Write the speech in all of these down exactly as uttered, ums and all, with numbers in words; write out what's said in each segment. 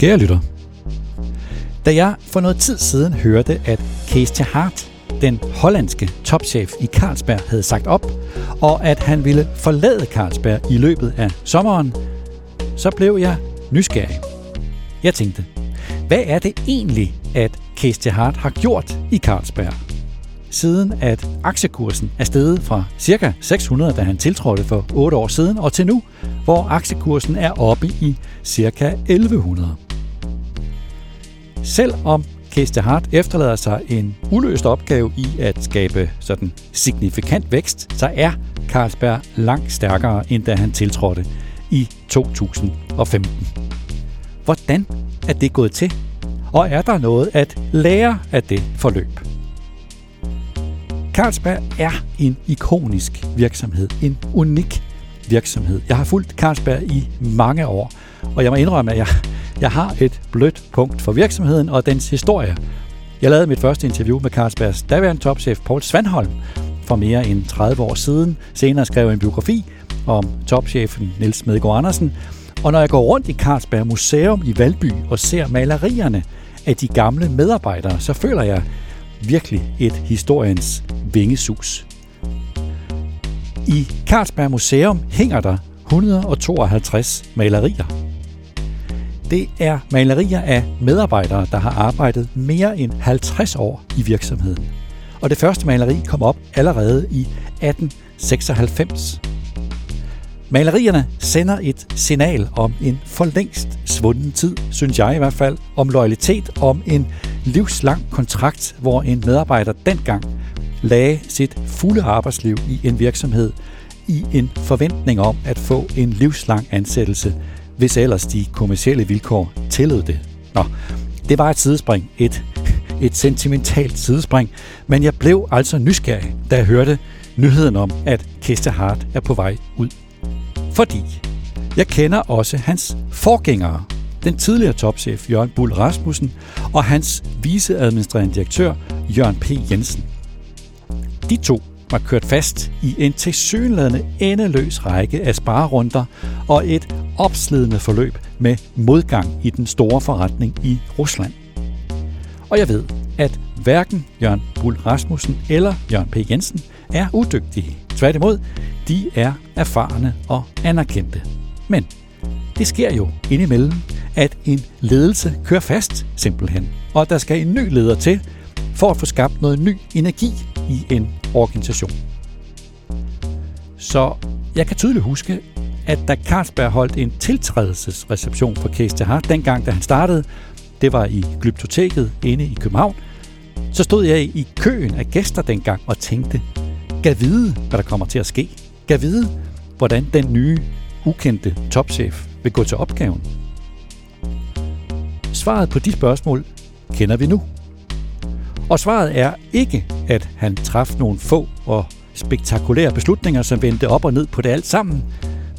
Kære lytter, da jeg for noget tid siden hørte, at Cees de Hart, den hollandske topchef i Carlsberg, havde sagt op, og at han ville forlade Carlsberg i løbet af sommeren, så blev jeg nysgerrig. Jeg tænkte, hvad er det egentlig, at Cees de Hart har gjort i Carlsberg? Siden at aktiekursen er steget fra ca. seks hundrede, da han tiltrådte for otte år siden, og til nu, hvor aktiekursen er oppe i ca. elleve hundrede. Selvom Cees de Hart efterlader sig en uløst opgave i at skabe sådan signifikant vækst, så er Carlsberg langt stærkere, end da han tiltrådte i to tusind og femten. Hvordan er det gået til? Og er der noget at lære af det forløb? Carlsberg er en ikonisk virksomhed, en unik virksomhed. Jeg har fulgt Carlsberg i mange år, og jeg må indrømme, at jeg, jeg har et blødt punkt for virksomheden og dens historie. Jeg lavede mit første interview med Carlsbergs daværende topchef Poul Svanholm for mere end tredive år siden. Senere skrev jeg en biografi om topchefen Niels Smedegaard Andersen. Og når jeg går rundt i Carlsberg Museum i Valby og ser malerierne af de gamle medarbejdere, så føler jeg virkelig et historiens vingesus. I Carlsberg Museum hænger der et hundrede og tooghalvtreds malerier. Det er malerier af medarbejdere, der har arbejdet mere end halvtreds år i virksomheden. Og det første maleri kom op allerede i atten seksoghalvfems. Malerierne sender et signal om en for længst svunden tid, synes jeg i hvert fald, om loyalitet, om en livslang kontrakt, hvor en medarbejder dengang lagde sit fulde arbejdsliv i en virksomhed i en forventning om at få en livslang ansættelse, hvis ellers de kommercielle vilkår tillod det. Nå, det var et sidespring, et, et sentimentalt sidespring, men jeg blev altså nysgerrig, da jeg hørte nyheden om, at Cees de Hart er på vej ud. Fordi jeg kender også hans forgængere, den tidligere topchef Jørgen Buhl Rasmussen og hans viceadministrerende direktør Jørgen P. Jensen. De to var kørt fast i en tilsyneladende endeløs række af sparerunder og et opslidende forløb med modgang i den store forretning i Rusland. Og jeg ved, at hverken Jørgen Buhl Rasmussen eller Jørgen P. Jensen er udygtige. Tværtimod, de er erfarne og anerkendte. Men det sker jo indimellem, at en ledelse kører fast simpelthen, og der skal en ny leder til for at få skabt noget ny energi i en organisation. Så jeg kan tydeligt huske, at da Carlsberg holdt en tiltrædelsesreception for Cees de Hart, dengang da han startede, det var i Glyptoteket inde i København, så stod jeg i køen af gæster dengang og tænkte, gad vide, hvad der kommer til at ske. Gad vide, hvordan den nye, ukendte topchef vil gå til opgaven. Svaret på de spørgsmål kender vi nu. Og svaret er ikke, at han traf nogle få og spektakulære beslutninger, som vendte op og ned på det alt sammen,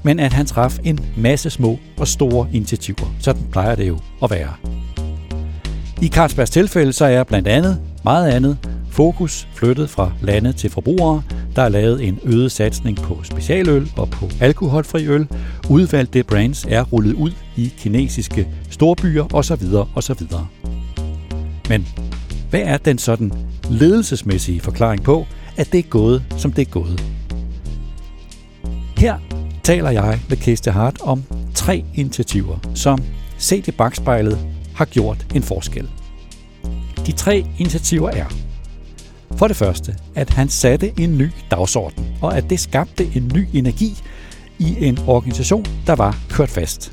men at han traf en masse små og store initiativer. Sådan plejer det jo at være. I Carlsbergs tilfælde så er blandt andet meget andet fokus flyttet fra lande til forbrugere. Der er lavet en øget satsning på specialøl og på alkoholfri øl. Udvalgte brands er rullet ud i kinesiske storbyer osv. osv. Men hvad er den sådan ledelsesmæssige forklaring på, at det er gået, som det er gået? Her taler jeg med Cees de Hart om tre initiativer, som set i bakspejlet har gjort en forskel. De tre initiativer er for det første, at han satte en ny dagsorden, og at det skabte en ny energi i en organisation, der var kørt fast.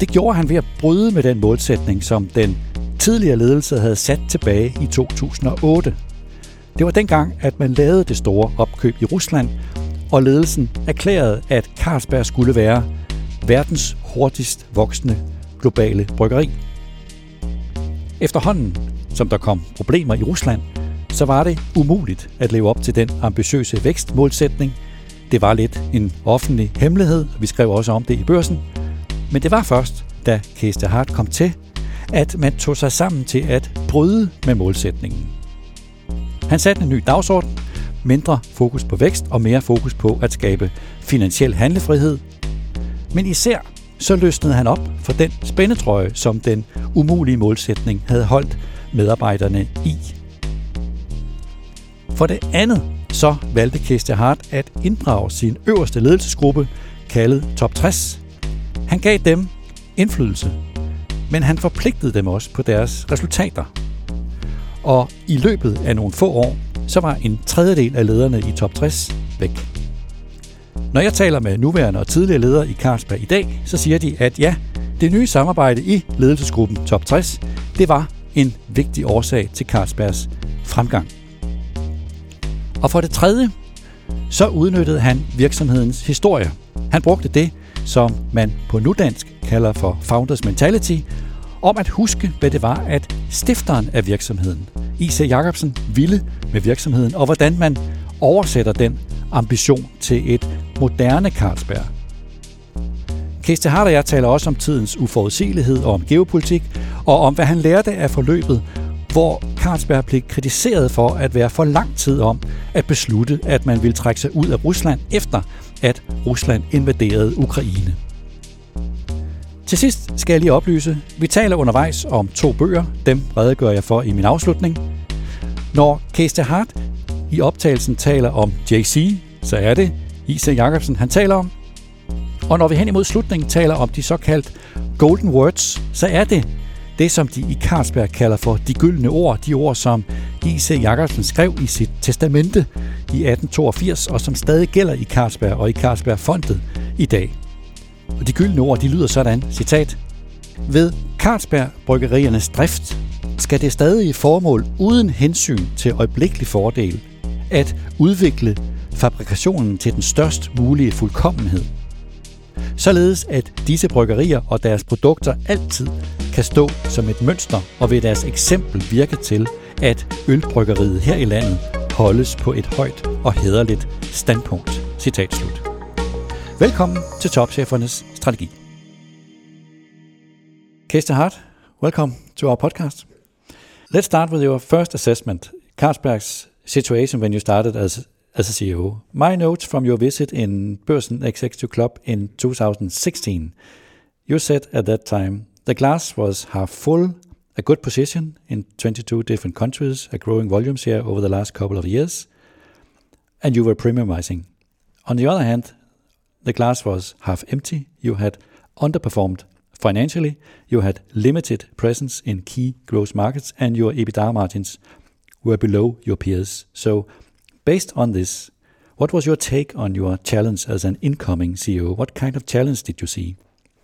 Det gjorde han ved at bryde med den målsætning, som den tidligere ledelse havde sat tilbage i to tusind og otte. Det var dengang, at man lavede det store opkøb i Rusland, og ledelsen erklærede, at Carlsberg skulle være verdens hurtigst voksende globale bryggeri. Efterhånden som der kom problemer i Rusland, så var det umuligt at leve op til den ambitiøse vækstmålsætning. Det var lidt en offentlig hemmelighed, og vi skrev også om det i Børsen. Men det var først, da Cees de Hart kom til, at man tog sig sammen til at bryde med målsætningen. Han satte en ny dagsorden, mindre fokus på vækst og mere fokus på at skabe finansiel handlefrihed. Men især så løsnede han op for den spændetrøje, som den umulige målsætning havde holdt medarbejderne i. For det andet så valgte Cees de Hart at inddrage sin øverste ledelsesgruppe, kaldet top tres. Han gav dem indflydelse, men han forpligtede dem også på deres resultater. Og i løbet af nogle få år, så var en tredjedel af lederne i top tres væk. Når jeg taler med nuværende og tidligere ledere i Carlsberg i dag, så siger de, at ja, det nye samarbejde i ledelsesgruppen top tres, det var en vigtig årsag til Carlsbergs fremgang. Og for det tredje, så udnyttede han virksomhedens historie. Han brugte det, som man på nudansk kalder for founders mentality, om at huske, hvad det var, at stifteren af virksomheden, I C Jacobsen, ville med virksomheden, og hvordan man oversætter den ambition til et moderne Carlsberg. Cees de Hart og jeg taler også om tidens uforudsigelighed og om geopolitik, og om hvad han lærte af forløbet, hvor Carlsberg blev kritiseret for at være for lang tid om at beslutte, at man ville trække sig ud af Rusland, efter at Rusland invaderede Ukraine. Til sidst skal jeg lige oplyse, vi taler undervejs om to bøger, dem redegør jeg for i min afslutning. Når Cees de Hart i optagelsen taler om J C, så er det I C Jacobsen, han taler om. Og når vi hen imod slutningen taler om de såkaldt golden words, så er det det, som de i Carlsberg kalder for de gyldne ord, de ord, som I C Jacobsen skrev i sit testamente i atten toogfirs, og som stadig gælder i Carlsberg og i Carlsbergfondet i dag. Og de gyldne ord, de lyder sådan, citat: ved Carlsberg-bryggeriernes drift skal det stadige formål uden hensyn til øjeblikkelig fordel at udvikle fabrikationen til den størst mulige fuldkommenhed, således at disse bryggerier og deres produkter altid kan stå som et mønster og ved deres eksempel virke til, at ølbryggeriet her i landet holdes på et højt og hæderligt standpunkt. Citat slut. Velkommen til Topchefernes Strategi. Cees de Hart, welcome to our podcast. Let's start with your first assessment, Carlsberg's situation when you started as as a C E O. My notes from your visit in Børsen Executive Club in two thousand sixteen. You said at that time, the glass was half full, a good position in twenty-two different countries, a growing volume share over the last couple of years, and you were premiumizing. On the other hand, the glass was half empty. You had underperformed financially, you had limited presence in key growth markets, and your EBITDA margins were below your peers. So based on this, what was your take on your challenge as an incoming C E O? What kind of challenge did you see?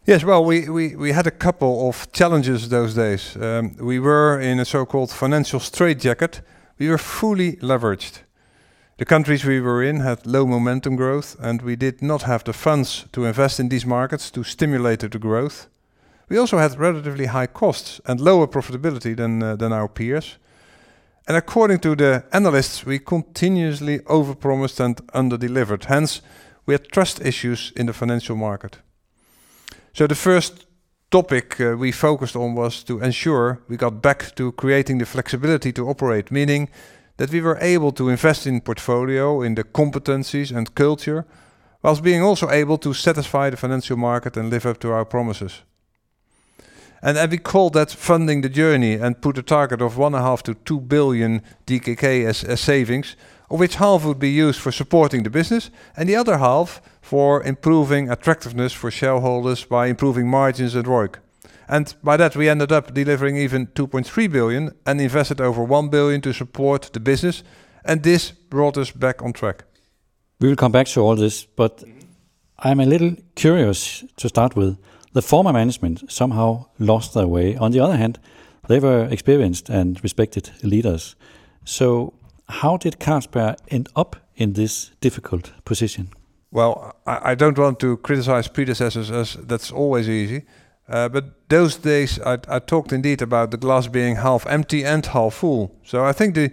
Yes, well, we, we, we had a couple of challenges those days. Um, we were in a so-called financial straitjacket. We were fully leveraged. The countries we were in had low momentum growth, and we did not have the funds to invest in these markets to stimulate the growth. We also had relatively high costs and lower profitability than uh, than our peers. And according to the analysts, we continuously overpromised and underdelivered. Hence, we had trust issues in the financial market. So the first topic uh, we focused on was to ensure we got back to creating the flexibility to operate, meaning that we were able to invest in portfolio, in the competencies and culture, whilst being also able to satisfy the financial market and live up to our promises. And, and we call that funding the journey and put a target of one and a half to two billion D K K as, as savings, of which half would be used for supporting the business and the other half for improving attractiveness for shareholders by improving margins and R O I C. And by that we ended up delivering even two point three billion and invested over one billion to support the business, and this brought us back on track. We will come back to all this, but I'm a little curious to start with. The former management somehow lost their way. On the other hand, they were experienced and respected leaders. So how did Carlsberg end up in this difficult position? Well, I, I don't want to criticize predecessors, as that's always easy. Uh, but those days I, I talked indeed about the glass being half empty and half full. So I think the,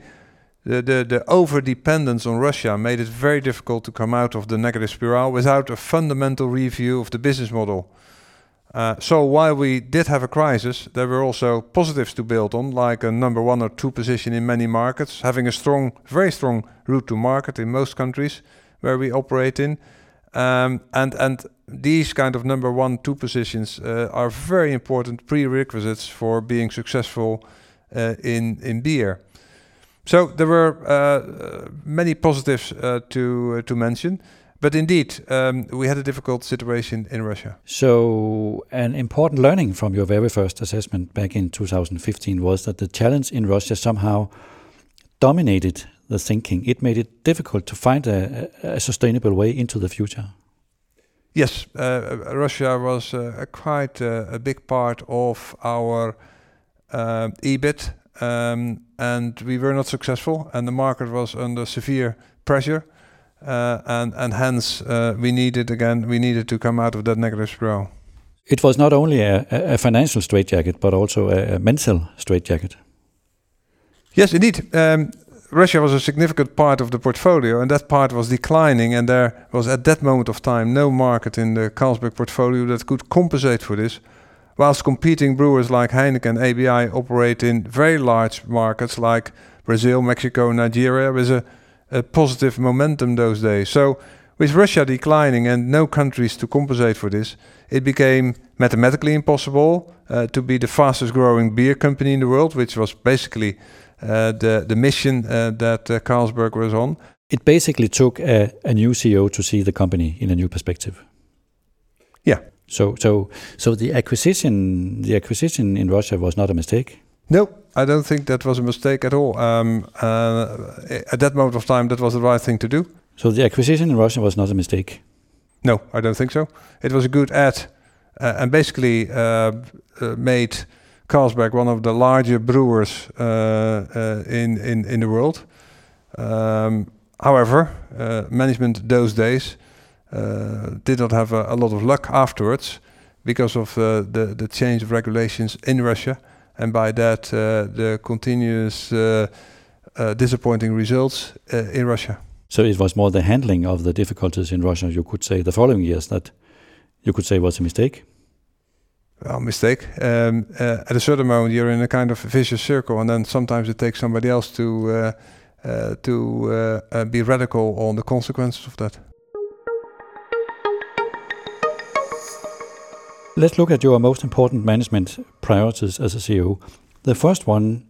the, the, the over-dependence on Russia made it very difficult to come out of the negative spiral without a fundamental review of the business model. Uh, so while we did have a crisis, there were also positives to build on, like a number one or two position in many markets, having a strong, very strong route to market in most countries where we operate in, Um, and and these kind of number one, two positions uh, are very important prerequisites for being successful uh, in in beer. So there were uh, many positives uh, to uh, to mention, but indeed um, we had a difficult situation in Russia. So an important learning from your very first assessment back in two thousand fifteen was that the challenge in Russia somehow dominated the thinking. It made it difficult to find a, a sustainable way into the future. Yes, uh, Russia was uh, quite uh, a big part of our uh, E B I T, um, and we were not successful, and the market was under severe pressure, uh, and, and hence uh, we needed again, we needed to come out of that negative spiral. It was not only a, a financial straitjacket, but also a, a mental straitjacket. Yes, indeed. Um, Russia was a significant part of the portfolio, and that part was declining, and there was at that moment of time no market in the Carlsberg portfolio that could compensate for this, whilst competing brewers like Heineken and A B I operate in very large markets like Brazil, Mexico, Nigeria, with a, a positive momentum those days. So with Russia declining and no countries to compensate for this, it became mathematically impossible uh, to be the fastest growing beer company in the world, which was basically Uh, the, the mission uh, that uh, Carlsberg was on. It basically took a, a new C E O to see the company in a new perspective. Yeah. So so so the acquisition the acquisition in Russia was not a mistake? No, I don't think that was a mistake at all. Um, uh, at that moment of time, that was the right thing to do. So the acquisition in Russia was not a mistake? No, I don't think so. It was a good add uh, and basically uh, uh, made Carlsberg one of the larger brewers uh, uh, in, in, in the world. Um, however, uh, management those days uh, did not have a, a lot of luck afterwards because of uh, the, the change of regulations in Russia, and by that uh, the continuous uh, uh, disappointing results uh, in Russia. So it was more the handling of the difficulties in Russia, you could say, the following years that you could say was a mistake? Well, mistake. Um, uh, at a certain moment, you're in a kind of vicious circle, and then sometimes it takes somebody else to uh, uh, to uh, uh, be radical on the consequences of that. Let's look at your most important management priorities as a C E O. The first one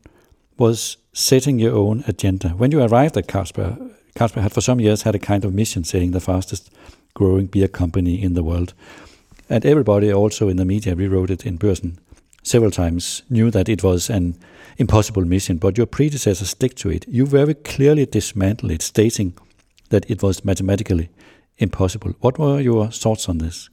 was setting your own agenda. When you arrived at Carlsberg, Carlsberg had for some years had a kind of mission, saying the fastest growing beer company in the world. And everybody also in the media rewrote it in Børsen several times, knew that it was an impossible mission, but your predecessor stick to it. You very clearly dismantled it, stating that it was mathematically impossible. What were your thoughts on this?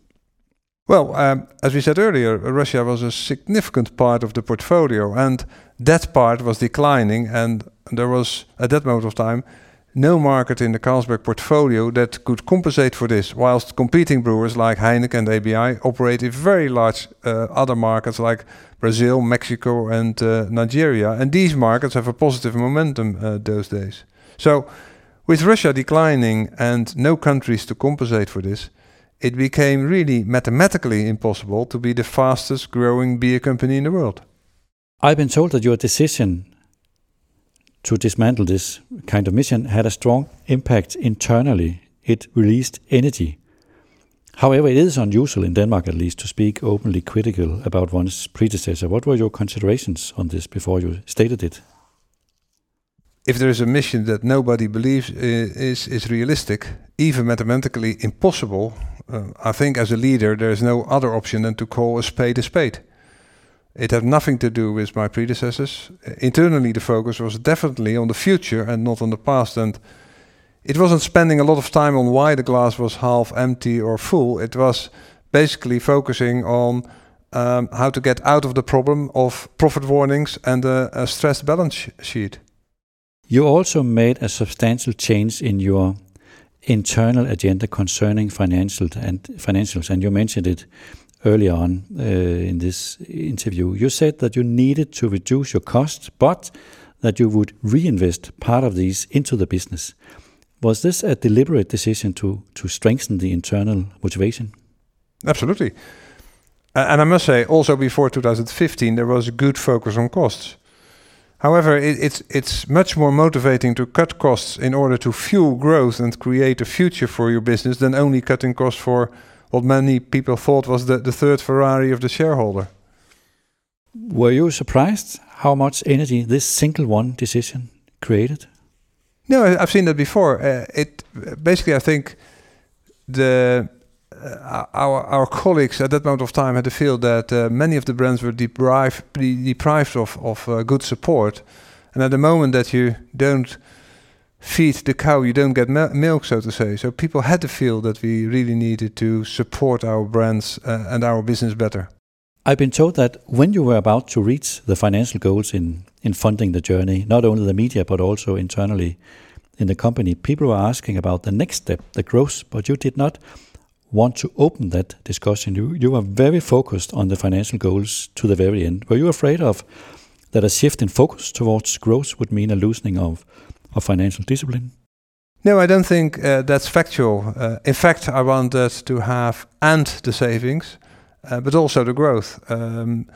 Well, um, as we said earlier, Russia was a significant part of the portfolio, and that part was declining, and there was, at that moment of time, no market in the Carlsberg portfolio that could compensate for this, whilst competing brewers like Heineken and A B I operate in very large uh, other markets like Brazil, Mexico and uh, Nigeria. And these markets have a positive momentum uh, those days. So with Russia declining and no countries to compensate for this, it became really mathematically impossible to be the fastest growing beer company in the world. I've been told that your decision to dismantle this kind of mission had a strong impact internally. It released energy. However, it is unusual, in Denmark at least, to speak openly critical about one's predecessor. What were your considerations on this before you stated it? If there is a mission that nobody believes is, is realistic, even mathematically impossible, uh, I think as a leader there is no other option than to call a spade a spade. It had nothing to do with my predecessors. Internally, the focus was definitely on the future and not on the past. And it wasn't spending a lot of time on why the glass was half empty or full. It was basically focusing on um, how to get out of the problem of profit warnings and a, a stressed balance sh- sheet. You also made a substantial change in your internal agenda concerning financial and financials, and you mentioned it earlier on uh, in this interview. You said that you needed to reduce your costs, but that you would reinvest part of these into the business. Was this a deliberate decision to, to strengthen the internal motivation? Absolutely. And I must say, also before twenty fifteen, there was a good focus on costs. However, it, it's, it's much more motivating to cut costs in order to fuel growth and create a future for your business than only cutting costs for what many people thought was the, the third Ferrari of the shareholder. Were you surprised how much energy this single one decision created? No, I've seen that before. Uh, it basically, I think the uh, our our colleagues at that moment of time had to feel that uh, many of the brands were deprived deprived of of uh, good support, and at the moment that you don't feed the cow, you don't get mil- milk, so to say. So people had to feel that we really needed to support our brands uh, and our business better. I've been told that when you were about to reach the financial goals in, in funding the journey, not only the media, but also internally in the company, people were asking about the next step, the growth, but you did not want to open that discussion. You, you were very focused on the financial goals to the very end. Were you afraid of that a shift in focus towards growth would mean a loosening of, of financial discipline? No, I don't think uh, that's factual. Uh, in fact, I wanted to have and the savings, Uh, but also the growth. Um,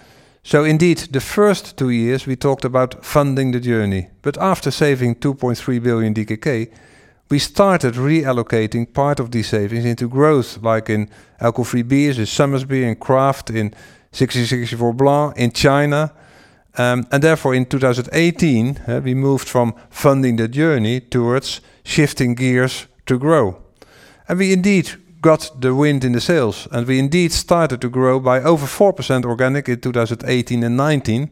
so indeed, the first two years we talked about funding the journey. But after saving two point three billion D K K, we started reallocating part of these savings into growth, like in alcohol-free beers, in Somersby, in craft, in sixty sixty-four Blanc, in China. Um, and therefore, in two thousand eighteen, uh, we moved from funding the journey towards shifting gears to grow. And we indeed got the wind in the sails, and we indeed started to grow by over four percent organic in two thousand eighteen and nineteen,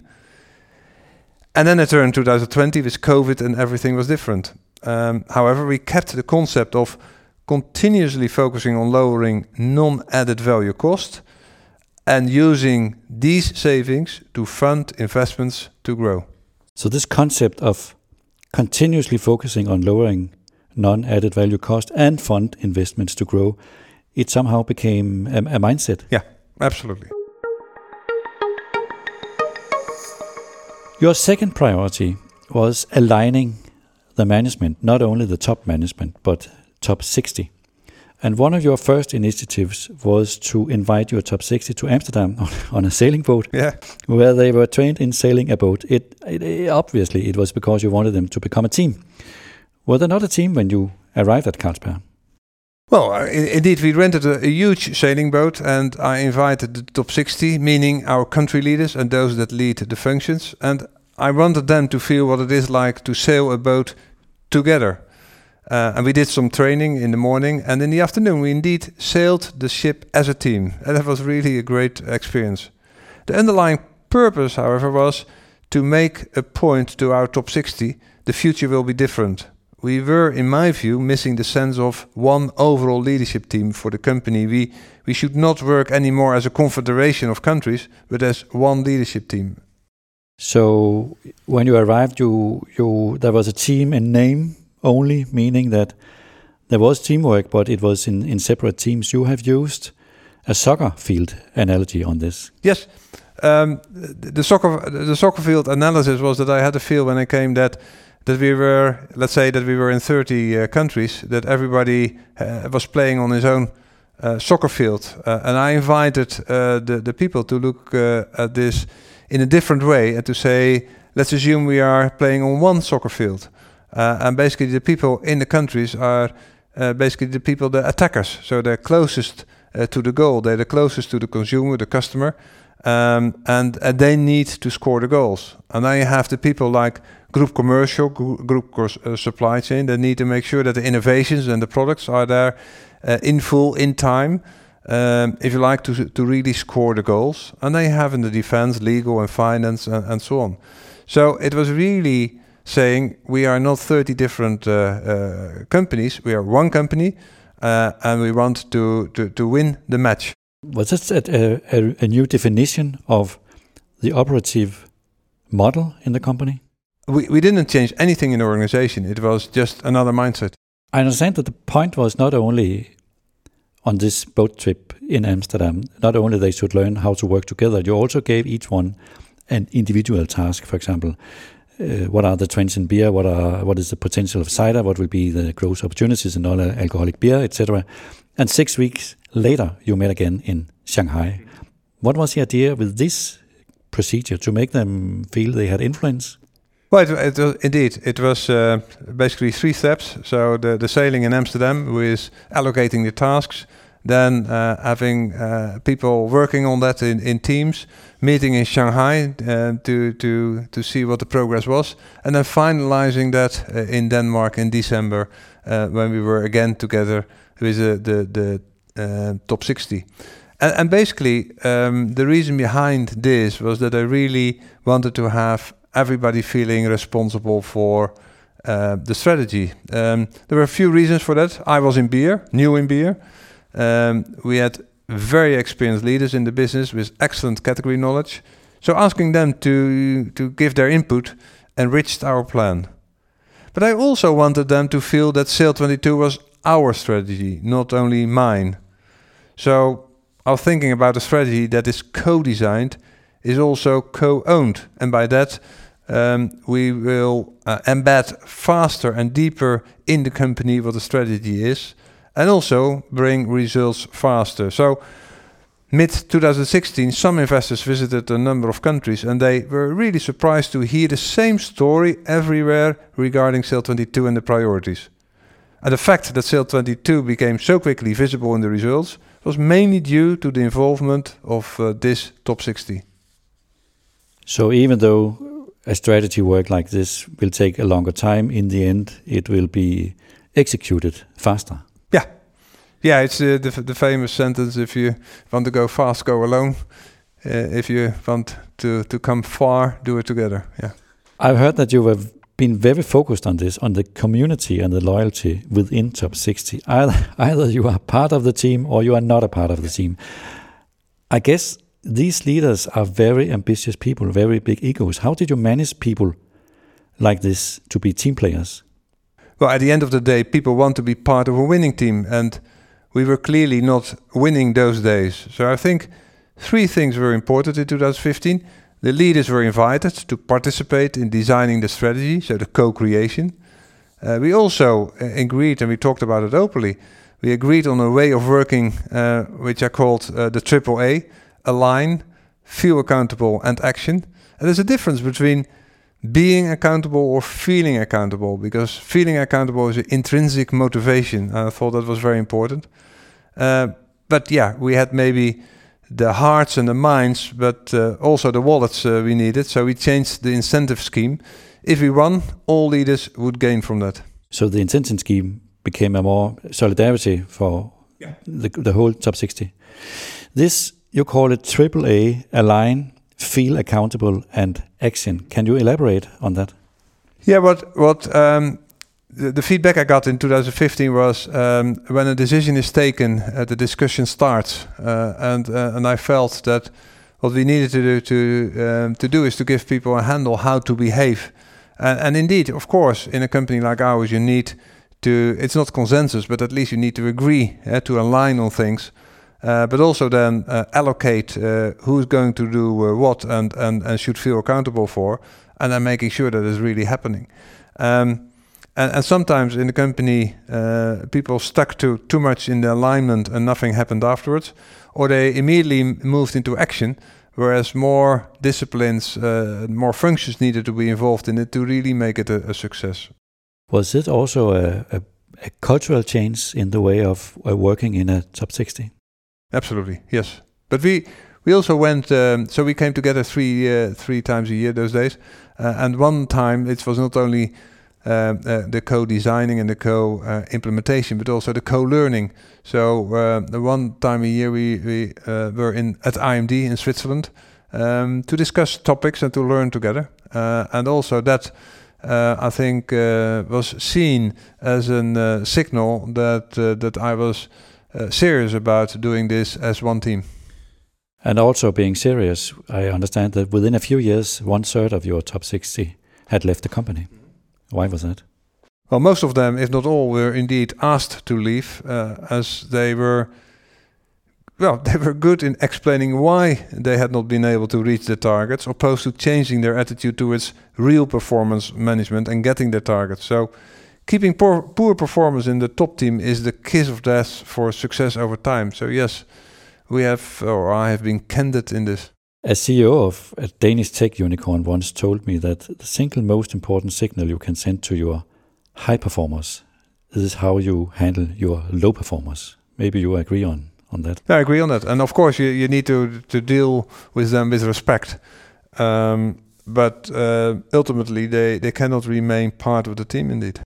and then it turned two thousand twenty with COVID and everything was different. Um, however, we kept the concept of continuously focusing on lowering non-added value cost and using these savings to fund investments to grow. So this concept of continuously focusing on lowering non-added value cost and fund investments to grow, it somehow became a, a mindset. Yeah, absolutely. Your second priority was aligning the management, not only the top management, but top sixty. And one of your first initiatives was to invite your top sixty to Amsterdam on, on a sailing boat, yeah, where they were trained in sailing a boat. It, it, it obviously, it was because you wanted them to become a team. Were there not a team when you arrived at Carlsberg? Well, uh, indeed, we rented a, a huge sailing boat, and I invited the top sixty, meaning our country leaders and those that lead the functions. And I wanted them to feel what it is like to sail a boat together. Uh, and we did some training in the morning, and in the afternoon we indeed sailed the ship as a team. And that was really a great experience. The underlying purpose, however, was to make a point to our top sixty, the future will be different. We were, in my view, missing the sense of one overall leadership team for the company. We we should not work anymore as a confederation of countries, but as one leadership team. So when you arrived, you you there was a team in name only, meaning that there was teamwork, but it was in, in separate teams. You have used a soccer field analogy on this. Yes, um, the soccer the soccer field analysis was that I had to feel when I came that. That we were, let's say that we were in thirty uh, countries, that everybody uh, was playing on his own uh, soccer field. Uh, and I invited uh, the, the people to look uh, at this in a different way and to say, let's assume we are playing on one soccer field. Uh, and basically the people in the countries are uh, basically the people, the attackers. So they're closest uh, to the goal. They're the closest to the consumer, the customer. Um, and, and they need to score the goals. And now you have the people like Group Commercial, gr- Group cor- uh, Supply Chain, that need to make sure that the innovations and the products are there uh, in full, in time, um, if you like, to to really score the goals. And they have in the defense, legal and finance and, and so on. So it was really saying we are not thirty different uh, uh, companies, we are one company uh, and we want to, to, to win the match. Was this a, a, a new definition of the operative model in the company? We, we didn't change anything in the organization. It was just another mindset. I understand that the point was not only on this boat trip in Amsterdam, not only they should learn how to work together, you also gave each one an individual task. For example, uh, what are the trends in beer? What are what is the potential of cider? What will be the growth opportunities in non-alcoholic beer, et cetera. And six weeks later, you met again in Shanghai. What was the idea with this procedure, to make them feel they had influence? Well, it, it was, indeed, it was uh, basically three steps. So the, the sailing in Amsterdam with allocating the tasks, then uh, having uh, people working on that in, in teams, meeting in Shanghai uh, to to to see what the progress was, and then finalizing that uh, in Denmark in December uh, when we were again together with uh, the the uh, top sixty. And, and basically, um, the reason behind this was that I really wanted to have everybody feeling responsible for uh, the strategy. Um, there were a few reasons for that. I was in beer, new in beer. Um, we had very experienced leaders in the business with excellent category knowledge. So asking them to, to give their input enriched our plan. But I also wanted them to feel that SAIL twenty-two was our strategy, not only mine. So our thinking about a strategy that is co-designed is also co-owned, and by that um, we will uh, embed faster and deeper in the company what the strategy is, and also bring results faster. So mid twenty sixteen, some investors visited a number of countries, and they were really surprised to hear the same story everywhere regarding SAIL twenty-two and the priorities. And the fact that SAIL twenty-two became so quickly visible in the results was mainly due to the involvement of uh, this top sixty. So even though a strategy work like this will take a longer time, in the end it will be executed faster. Yeah, yeah. It's uh, the, the famous sentence: if you want to go fast, go alone. Uh, if you want to to come far, do it together. Yeah. I've heard that you have been very focused on this, on the community and the loyalty within Top sixty. Either, either you are part of the team or you are not a part of the team. I guess these leaders are very ambitious people, very big egos. How did you manage people like this to be team players? Well, at the end of the day, people want to be part of a winning team, and we were clearly not winning those days. So I think three things were important in twenty fifteen. The leaders were invited to participate in designing the strategy, so the co-creation. Uh, we also uh, agreed, and we talked about it openly, we agreed on a way of working uh, which I called uh, the triple A: align, feel accountable, and action. And there's a difference between being accountable or feeling accountable, because feeling accountable is an intrinsic motivation. I thought that was very important. Uh, but yeah, we had maybe the hearts and the minds, but uh, also the wallets uh, we needed. So we changed the incentive scheme. If we won, all leaders would gain from that. So the incentive scheme became a more solidarity for yeah. the, the whole top sixty. This, you call it triple A: align, feel accountable, and action. Can you elaborate on that? Yeah, what what um, the, the feedback I got in twenty fifteen was um, when a decision is taken, uh, the discussion starts, uh, and uh, and I felt that what we needed to do to um, to do is to give people a handle how to behave, and, and indeed, of course, in a company like ours, you need to. It's not consensus, but at least you need to agree uh, to align on things. Uh, but also then uh, allocate uh, who's going to do uh, what and, and, and should feel accountable for, and then making sure that it's really happening. Um, and, and sometimes in the company, uh, people stuck to too much in the alignment and nothing happened afterwards, or they immediately moved into action, whereas more disciplines, uh, more functions needed to be involved in it to really make it a, a success. Was it also a, a, a cultural change in the way of uh, working in a top sixty? Absolutely, yes. But we we also went. Um, so we came together three uh, three times a year those days, uh, and one time it was not only uh, uh, the co-designing and the co-implementation, uh, but also the co-learning. So uh, the one time a year we we uh, were in at I M D in Switzerland um, to discuss topics and to learn together, uh, and also that. Uh, I think uh, was seen as a uh, signal that uh, that I was uh, serious about doing this as one team. And also being serious, I understand that within a few years, one third of your top sixty had left the company. Why was that? Well, most of them, if not all, were indeed asked to leave, uh, as they were. Well, they were good in explaining why they had not been able to reach their targets, opposed to changing their attitude towards real performance management and getting their targets. So keeping poor, poor performance in the top team is the kiss of death for success over time. So yes, we have, or I have been candid in this. A C E O of a Danish tech unicorn once told me that the single most important signal you can send to your high performers is how you handle your low performers. Maybe you agree on, on that. I agree on that. And of course, you, you need to, to deal with them with respect. Um, but uh, ultimately, they, they cannot remain part of the team indeed.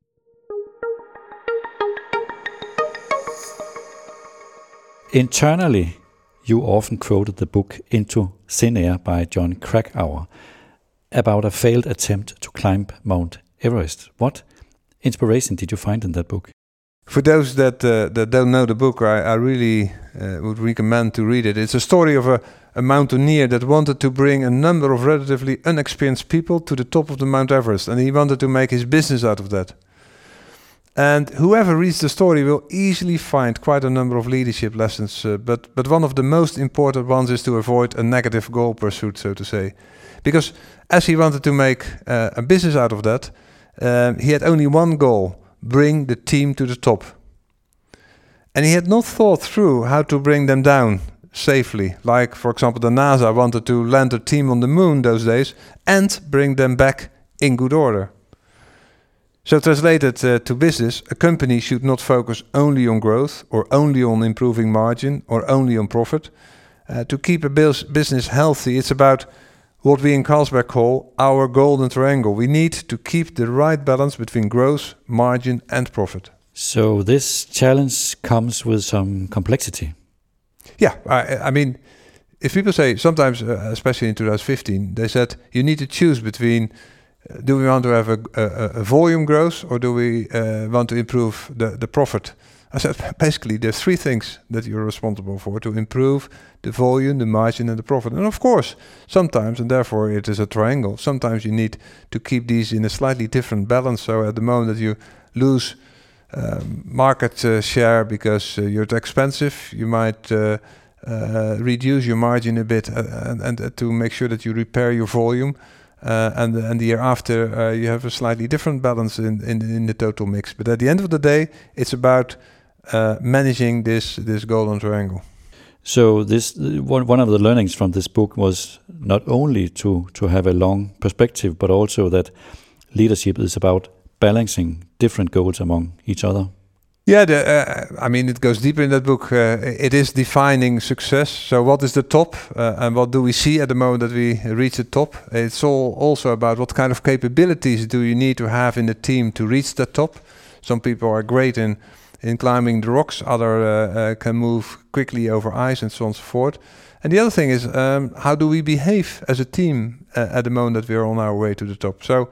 Internally, you often quoted the book Into Thin Air by John Krakauer about a failed attempt to climb Mount Everest. What inspiration did you find in that book? For those that uh, that don't know the book, I, I really uh, would recommend to read it. It's a story of a, a mountaineer that wanted to bring a number of relatively inexperienced people to the top of the Mount Everest, and he wanted to make his business out of that. And whoever reads the story will easily find quite a number of leadership lessons, uh, but, but one of the most important ones is to avoid a negative goal pursuit, so to say. Because as he wanted to make uh, a business out of that, um, he had only one goal: bring the team to the top. And he had not thought through how to bring them down safely. Like, for example, the NASA wanted to land a team on the moon those days and bring them back in good order. So translated uh, to business, a company should not focus only on growth or only on improving margin or only on profit. Uh, to keep a bil- business healthy, it's about what we in Carlsberg call our golden triangle. We need to keep the right balance between growth, margin and profit. So this challenge comes with some complexity. Yeah, I, I mean, if people say sometimes, uh, especially in two thousand fifteen, they said you need to choose between do we want to have a, a, a volume growth or do we uh, want to improve the, the profit? I said, basically, there's three things that you're responsible for: to improve the volume, the margin and the profit. And of course, sometimes, and therefore it is a triangle, sometimes you need to keep these in a slightly different balance. So at the moment that you lose uh, market uh, share because uh, you're too expensive, you might uh, uh, reduce your margin a bit uh, and, and uh, to make sure that you repair your volume. Uh, and, and the year after, uh, you have a slightly different balance in, in, in the total mix. But at the end of the day, it's about uh, managing this this golden triangle. So this one one of the learnings from this book was not only to to have a long perspective, but also that leadership is about balancing different goals among each other. Yeah, the, uh, I mean, it goes deeper in that book. Uh, it is defining success. So what is the top uh, and what do we see at the moment that we reach the top? It's all also about what kind of capabilities do you need to have in the team to reach the top. Some people are great in, in climbing the rocks, others uh, uh, can move quickly over ice and so on and so forth. And the other thing is, um, how do we behave as a team uh, at the moment that we are on our way to the top? So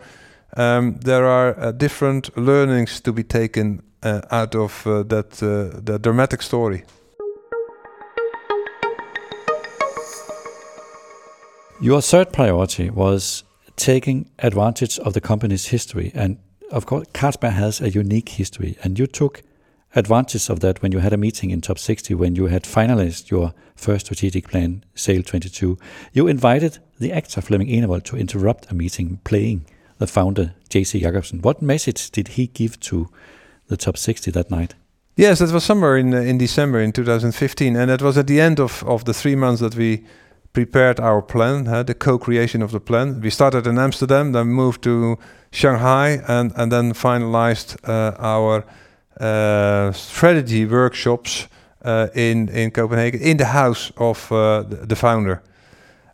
um, there are uh, different learnings to be taken Uh, out of uh, that uh, that dramatic story. Your third priority was taking advantage of the company's history, and of course, Carlsberg has a unique history, and you took advantage of that when you had a meeting in Top sixty when you had finalized your first strategic plan, SAIL twenty-two. You invited the actor Flemming Enevold to interrupt a meeting playing the founder J C Jacobsen. What message did he give to the Top sixty that night? Yes, that was somewhere in uh, in December in two thousand fifteen, and that was at the end of, of the three months that we prepared our plan, uh, the co-creation of the plan. We started in Amsterdam, then moved to Shanghai, and, and then finalized uh, our uh, strategy workshops uh, in, in Copenhagen, in the house of uh, the, the founder.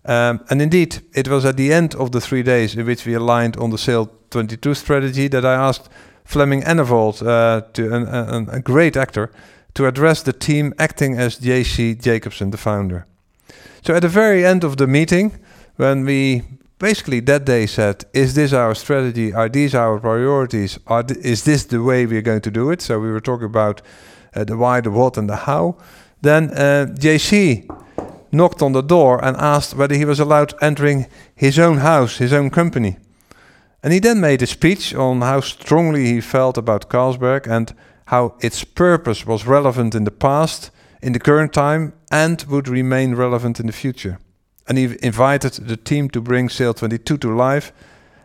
Um, and indeed, it was at the end of the three days in which we aligned on the SAIL twenty-two strategy that I asked Flemming Enevold, uh, to an, an, a great actor, to address the team acting as J C Jacobsen, the founder. So at the very end of the meeting, when we basically that day said, is this our strategy? Are these our priorities? Are th- is this the way we're going to do it? So we were talking about uh, the why, the what and the how. Then uh, J C knocked on the door and asked whether he was allowed entering his own house, his own company. And he then made a speech on how strongly he felt about Carlsberg and how its purpose was relevant in the past, in the current time, and would remain relevant in the future. And he invited the team to bring SAIL twenty-two to life,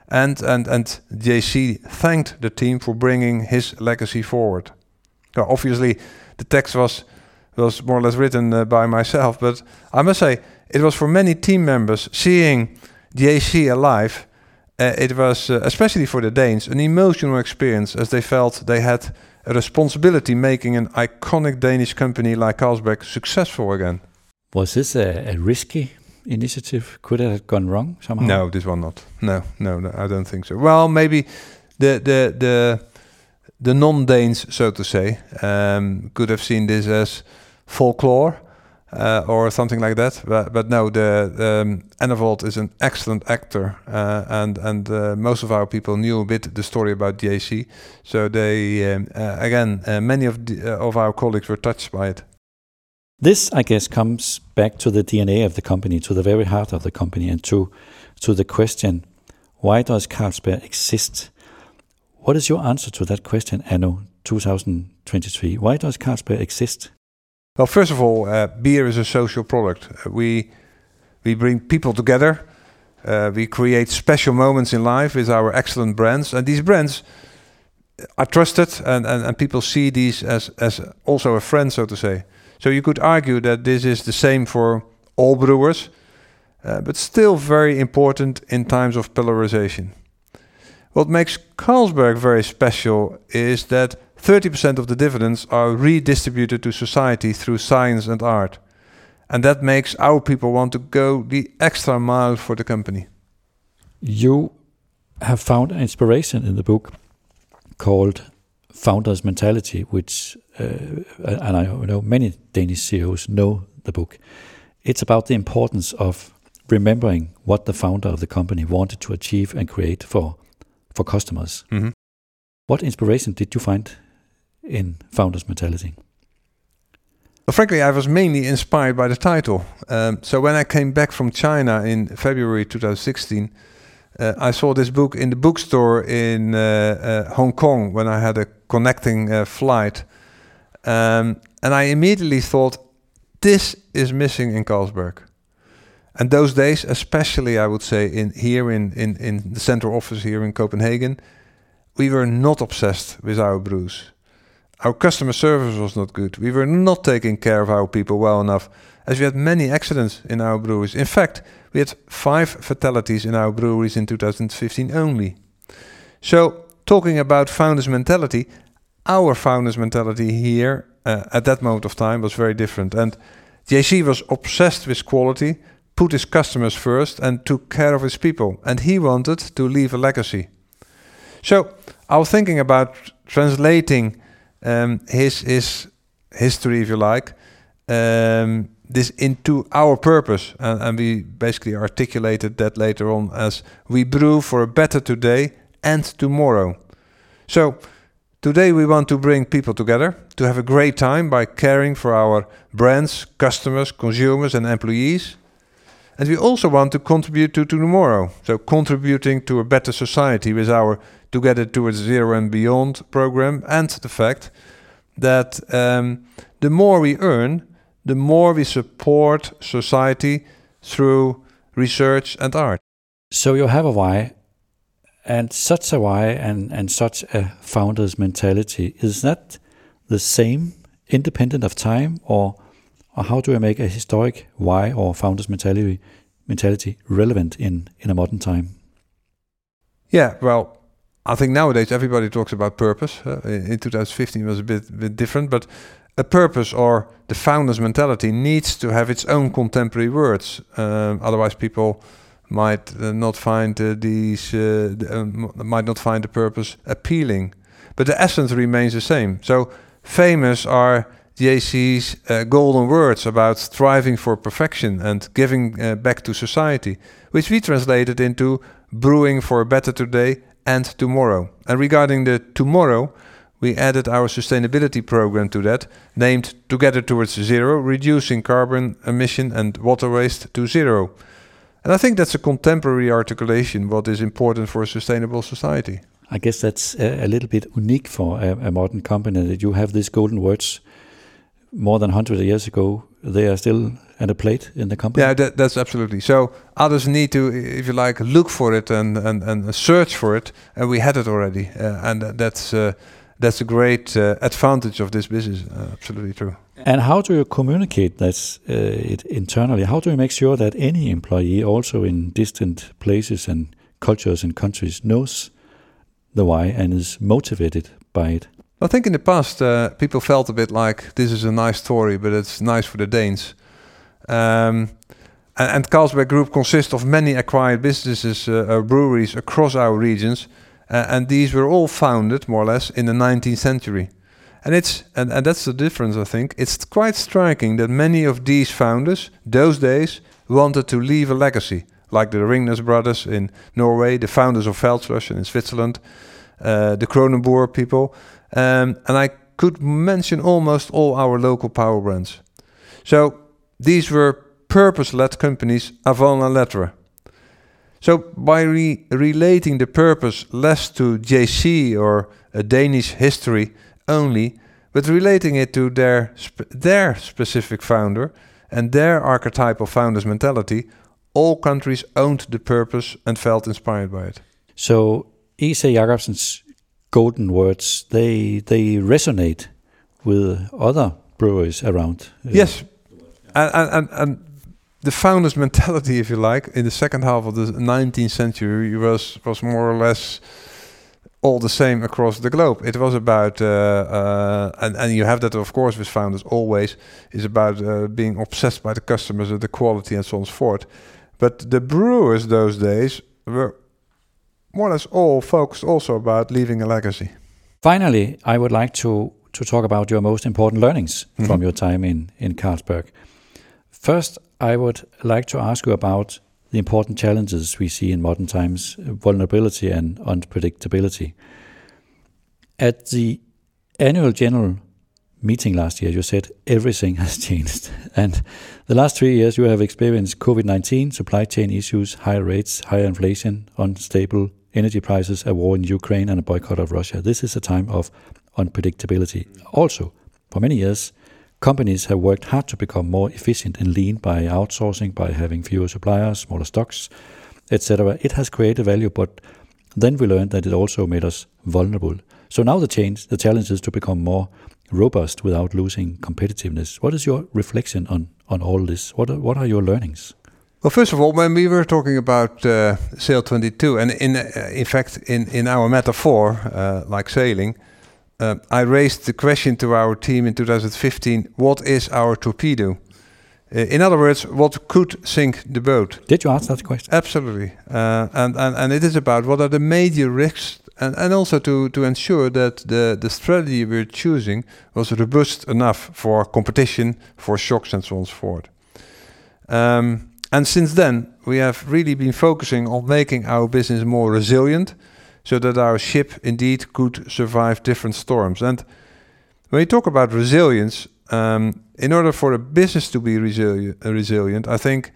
and, and, and J C thanked the team for bringing his legacy forward. Now, obviously, the text was, was more or less written uh, by myself, but I must say, it was for many team members seeing D A C alive. Uh, it was, uh, especially for the Danes, an emotional experience, as they felt they had a responsibility making an iconic Danish company like Carlsberg successful again. Was this a, a risky initiative? Could it have gone wrong somehow? No, this one not. No, no, no, I don't think so. Well, maybe the the the the non-Danes, so to say, um, could have seen this as folklore. Uh, or something like that, but, but no. The um, Anavold is an excellent actor, uh, and and uh, most of our people knew a bit the story about D A C. So they um, uh, again, uh, many of the, uh, of our colleagues were touched by it. This, I guess, comes back to the D N A of the company, to the very heart of the company, and to to the question: why does Carlsberg exist? What is your answer to that question, anno twenty twenty-three? Why does Carlsberg exist? Well, first of all, uh, beer is a social product. Uh, we we bring people together. Uh, we create special moments in life with our excellent brands, and these brands are trusted, and, and, and people see these as as also a friend, so to say. So you could argue that this is the same for all brewers, uh, but still very important in times of polarization. What makes Carlsberg very special is that thirty percent of the dividends are redistributed to society through science and art. And that makes our people want to go the extra mile for the company. You have found inspiration in the book called Founder's Mentality, which, uh, and I know many Danish C E Os know the book. It's about the importance of remembering what the founder of the company wanted to achieve and create for, for customers. Mm-hmm. What inspiration did you find in Founder's Mentality? Well, frankly, I was mainly inspired by the title. Um, so when I came back from China in February twenty sixteen, uh, I saw this book in the bookstore in uh, uh, Hong Kong when I had a connecting uh, flight. Um, and I immediately thought, this is missing in Carlsberg. And those days, especially, I would say, in here in, in, in the central office here in Copenhagen, we were not obsessed with our brews. Our customer service was not good. We were not taking care of our people well enough, as we had many accidents in our breweries. In fact, we had five fatalities in our breweries in two thousand fifteen only. So, talking about founder's mentality, our founder's mentality here uh, at that moment of time was very different. And J C was obsessed with quality, put his customers first, and took care of his people. And he wanted to leave a legacy. So I was thinking about translating um, his his history, if you like, um, this into our purpose, and, and we basically articulated that later on as we brew for a better today and tomorrow. So today we want to bring people together to have a great time by caring for our brands, customers, consumers, and employees. And we also want to contribute to, to tomorrow. So contributing to a better society with our Together Towards Zero and Beyond program, and the fact that um, the more we earn, the more we support society through research and art. So you have a why, and such a why, and, and such a founder's mentality. Is that the same independent of time, or or how do I make a historic why or founder's mentality mentality relevant in, in a modern time? Yeah, well, I think nowadays everybody talks about purpose. Uh, in twenty fifteen it was a bit, bit different, but a purpose or the founder's mentality needs to have its own contemporary words. Um, otherwise, people might uh, not find uh, these uh, the, um, might not find the purpose appealing. But the essence remains the same. So famous are J C's uh, golden words about striving for perfection and giving uh, back to society, which we translated into brewing for a better today and tomorrow. And regarding the tomorrow, we added our sustainability program to that, named Together Towards Zero, reducing carbon emission and water waste to zero. And I think that's a contemporary articulation, what is important for a sustainable society. I guess that's a, a little bit unique for a, a modern company, that you have these golden words. More than one hundred years ago, they are still at a plate in the company. Yeah, that, that's absolutely. So others need to, if you like, look for it and and, and search for it. And we had it already. Uh, and that's uh, that's a great uh, advantage of this business. Uh, absolutely true. And how do you communicate that uh, it internally? How do you make sure that any employee, also in distant places and cultures and countries, knows the why and is motivated by it? I think in the past uh, people felt a bit like this is a nice story, but it's nice for the Danes. Um, and, and Carlsberg Group consists of many acquired businesses, uh, uh, breweries across our regions, uh, and these were all founded more or less in the nineteenth century. And it's and, and that's the difference, I think. It's quite striking that many of these founders, those days, wanted to leave a legacy, like the Ringnes brothers in Norway, the founders of Feldschlösschen in Switzerland, uh, the Kronenbourg people, um, and I could mention almost all our local power brands. So these were purpose-led companies, avant la lettre. So by re- relating the purpose less to J C or a Danish history only, but relating it to their sp- their specific founder and their archetypal founder's mentality, all countries owned the purpose and felt inspired by it. So E C Jacobsen's golden words, they they resonate with other breweries around. Uh, yes, and, and and the founder's mentality, if you like, in the second half of the nineteenth century was was more or less all the same across the globe. It was about, uh, uh, and, and you have that, of course, with founders always, is about uh, being obsessed by the customers and the quality and so on and so forth. But the brewers those days were more or less all focused also about leaving a legacy. Finally, I would like to, to talk about your most important learnings mm-hmm. from your time in, in Carlsberg. First, I would like to ask you about the important challenges we see in modern times, vulnerability and unpredictability. At the annual general meeting last year, you said everything has changed. And the last three years you have experienced covid nineteen, supply chain issues, higher rates, higher inflation, unstable energy prices, a war in Ukraine and a boycott of Russia. This is a time of unpredictability. Also, for many years, companies have worked hard to become more efficient and lean by outsourcing, by having fewer suppliers, smaller stocks, et cetera. It has created value, but then we learned that it also made us vulnerable. So now the change, the challenge is to become more robust without losing competitiveness. What is your reflection on, on all this? What are, what are your learnings? Well, first of all, when we were talking about uh, Sail twenty-two, and in uh, in fact, in, in our metaphor, uh, like sailing, Uh, I raised the question to our team in two thousand fifteen, what is our torpedo? Uh, in other words, what could sink the boat? Did you ask that question? Absolutely. Uh, and, and, and it is about what are the major risks, and, and also to, to ensure that the, the strategy we're choosing was robust enough for competition, for shocks and so on and so forth. Um, and since then, we have really been focusing on making our business more resilient, so that our ship indeed could survive different storms. And when you talk about resilience, um, in order for a business to be resili- resilient, I think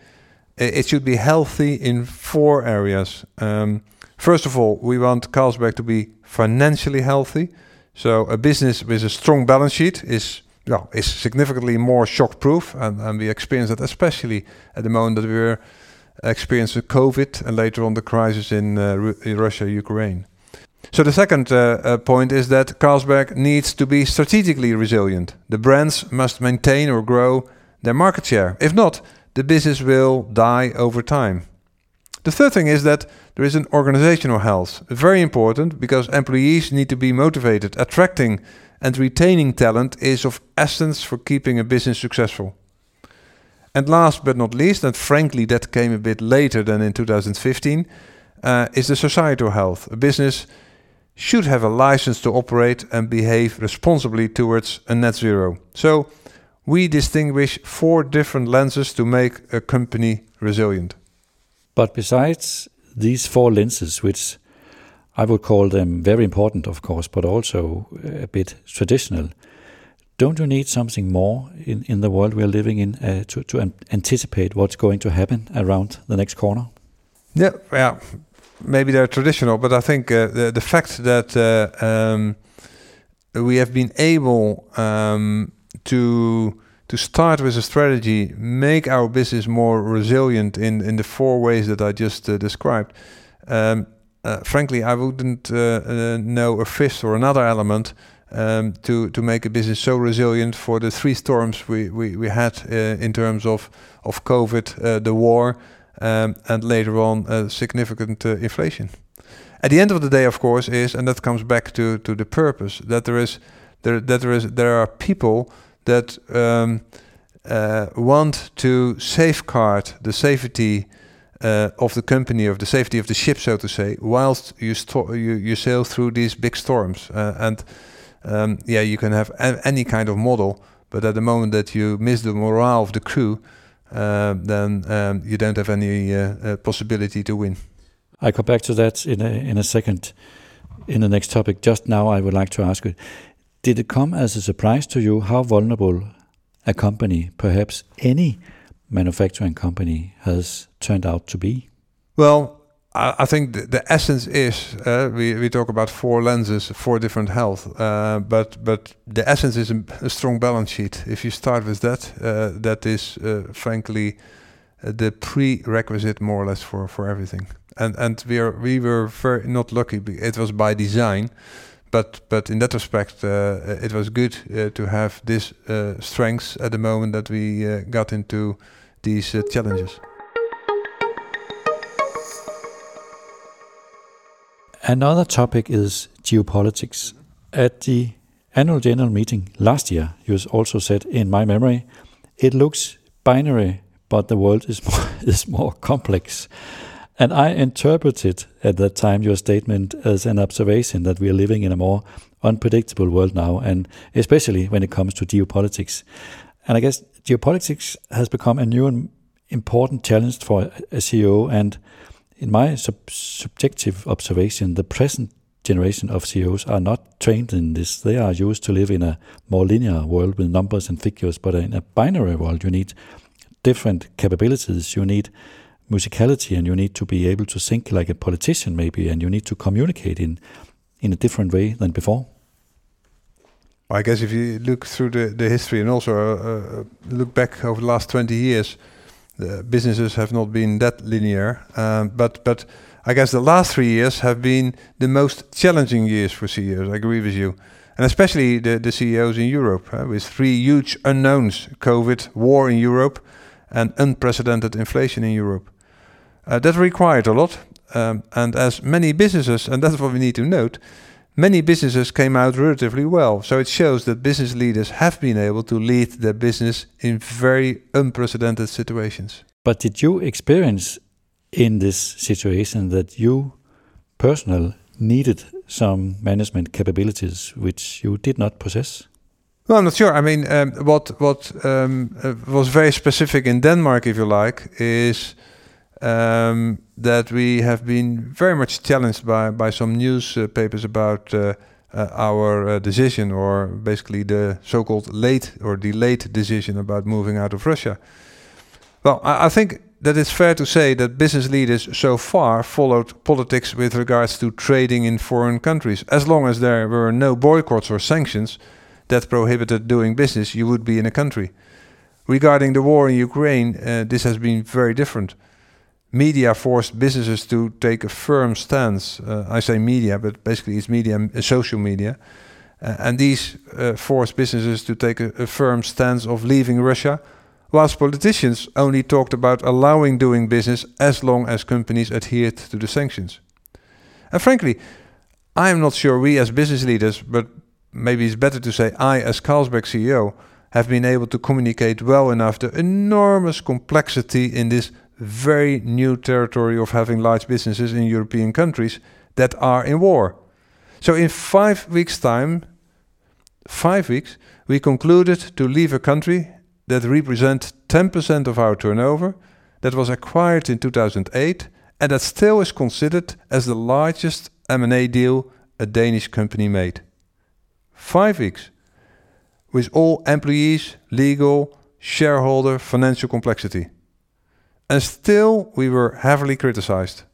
it should be healthy in four areas. Um, first of all, we want Carlsberg to be financially healthy. So a business with a strong balance sheet is, well, is significantly more shock-proof, and, and we experience that especially at the moment that we're experience of COVID and later on the crisis in uh, Ru- Russia, Ukraine. So the second uh, uh, point is that Carlsberg needs to be strategically resilient. The brands must maintain or grow their market share. If not, the business will die over time. The third thing is that there is an organizational health. Very important, because employees need to be motivated. Attracting and retaining talent is of essence for keeping a business successful. And last but not least, and frankly that came a bit later than in two thousand fifteen, uh, is the societal health. A business should have a license to operate and behave responsibly towards a net zero. So we distinguish four different lenses to make a company resilient. But besides these four lenses, which I would call them very important, of course, but also a bit traditional, don't you need something more in, in the world we're living in uh, to, to an- anticipate what's going to happen around the next corner? Yeah, yeah. Maybe they're traditional, but I think uh, the, the fact that uh, um, we have been able um, to to start with a strategy, make our business more resilient in, in the four ways that I just uh, described. Um, uh, frankly, I wouldn't uh, uh, know a fifth or another element um, to to make a business so resilient for the three storms we we, we had uh, in terms of of COVID, uh, the war, um, and later on uh, significant uh, inflation. At the end of the day, of course, is, and that comes back to to the purpose, that there is there that there is there are people that um, uh, want to safeguard the safety Uh, of the company, of the safety of the ship, so to say, whilst you sto- you, you sail through these big storms. Uh, and um, yeah, you can have a- any kind of model, but at the moment that you miss the morale of the crew, uh, then um, you don't have any uh, uh, possibility to win. I come back to that in a, in a second, in the next topic. Just now, I would like to ask you, did it come as a surprise to you how vulnerable a company, perhaps any manufacturing company, has turned out to be? Well, I, I think the, the essence is uh, we we talk about four lenses, four different health, uh, but but the essence is a, a strong balance sheet. If you start with that, uh, that is uh, frankly uh, the prerequisite more or less for, for everything. And and we are we were very not lucky. It was by design, but but in that respect, uh, it was good uh, to have this uh, strengths at the moment that we uh, got into these uh, challenges. Another topic is geopolitics. At the annual general meeting last year, you also said, in my memory, it looks binary, but the world is more, is more complex. And I interpreted at that time your statement as an observation that we are living in a more unpredictable world now, and especially when it comes to geopolitics. And I guess geopolitics has become a new and important challenge for a C E O, and in my sub- subjective observation, the present generation of C E Os are not trained in this. They are used to live in a more linear world with numbers and figures, but in a binary world, you need different capabilities. You need musicality, and you need to be able to think like a politician, maybe, and you need to communicate in, in a different way than before. I guess if you look through the, the history and also uh, uh, look back over the last twenty years, the businesses have not been that linear, um, but but I guess the last three years have been the most challenging years for C E Os. I agree with you, and especially the, the C E Os in Europe, uh, with three huge unknowns: COVID, war in Europe, and unprecedented inflation in Europe. Uh, that required a lot, um, and as many businesses, and that's what we need to note, many businesses came out relatively well. So it shows that business leaders have been able to lead their business in very unprecedented situations. But did you experience in this situation that you personally needed some management capabilities which you did not possess? Well, I'm not sure. I mean, um, what what um, uh, was very specific in Denmark, if you like, is um, that we have been very much challenged by by some newspapers about uh, uh, our uh, decision, or basically the so-called late or delayed decision about moving out of Russia. Well, I, I think that it's fair to say that business leaders so far followed politics with regards to trading in foreign countries. As long as there were no boycotts or sanctions that prohibited doing business, you would be in a country. Regarding the war in Ukraine, uh, this has been very different. Media forced businesses to take a firm stance. Uh, I say media, but basically it's media, uh, social media. Uh, and these uh, forced businesses to take a, a firm stance of leaving Russia, whilst politicians only talked about allowing doing business as long as companies adhered to the sanctions. And frankly, I'm not sure we as business leaders, but maybe it's better to say I, as Carlsberg C E O, have been able to communicate well enough the enormous complexity in this very new territory of having large businesses in European countries that are in war. So in five weeks' time, five weeks, we concluded to leave a country that represents ten percent of our turnover, that was acquired in two thousand eight, and that still is considered as the largest M and A deal a Danish company made. Five weeks, with all employees, legal, shareholder, financial complexity. And still we were heavily criticized.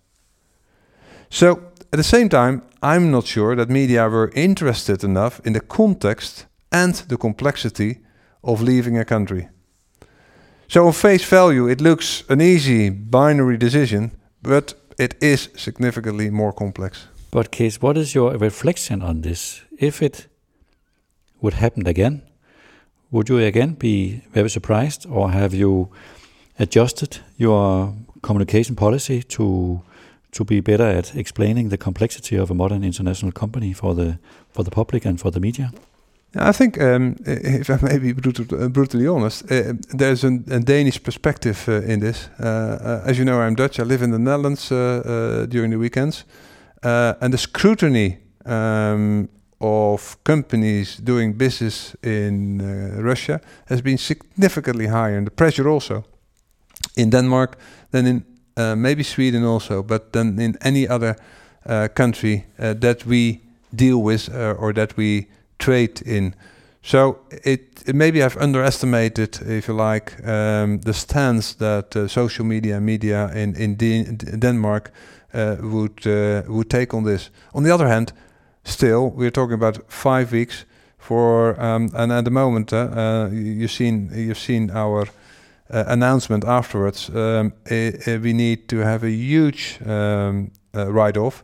So at the same time, I'm not sure that media were interested enough in the context and the complexity of leaving a country. So on face value, it looks an easy binary decision, but it is significantly more complex. But Cees, what is your reflection on this? If it would happen again? Would you again be very surprised, or have you adjusted your communication policy to to be better at explaining the complexity of a modern international company for the for the public and for the media? I think, um, if I may be brutally honest, uh, there's an, a Danish perspective uh, in this. Uh, uh, as you know, I'm Dutch. I live in the Netherlands uh, uh, during the weekends, uh, and the scrutiny um, of companies doing business in uh, Russia has been significantly higher, and the pressure also in Denmark than in uh, maybe Sweden also, but than in any other uh, country uh, that we deal with uh, or that we trade in. So it, it maybe I've underestimated, if you like, um, the stance that uh, social media and media in in De- Denmark uh, would uh, would take on this. On the other hand, still we're talking about five weeks for, um, and at the moment uh, uh, you've seen you've seen our uh, announcement afterwards. Um, it, it, we need to have a huge um, uh, write-off.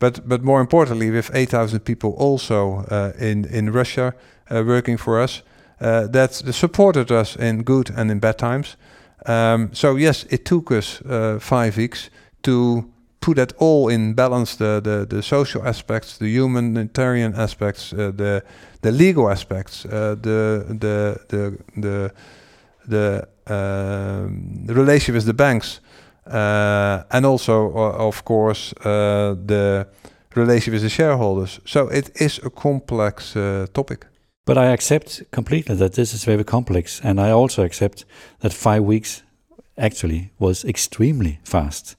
But but more importantly, we have eight thousand people also uh, in in Russia uh, working for us uh, that supported us in good and in bad times. Um, so yes, it took us uh, five weeks to put that all in balance: the the, the social aspects, the humanitarian aspects, uh, the the legal aspects, uh, the the the the the, uh, the relationship with the banks. Uh, and also, uh, of course, uh, the relationship with the shareholders. So it is a complex uh, topic. But I accept completely that this is very complex, and I also accept that five weeks actually was extremely fast.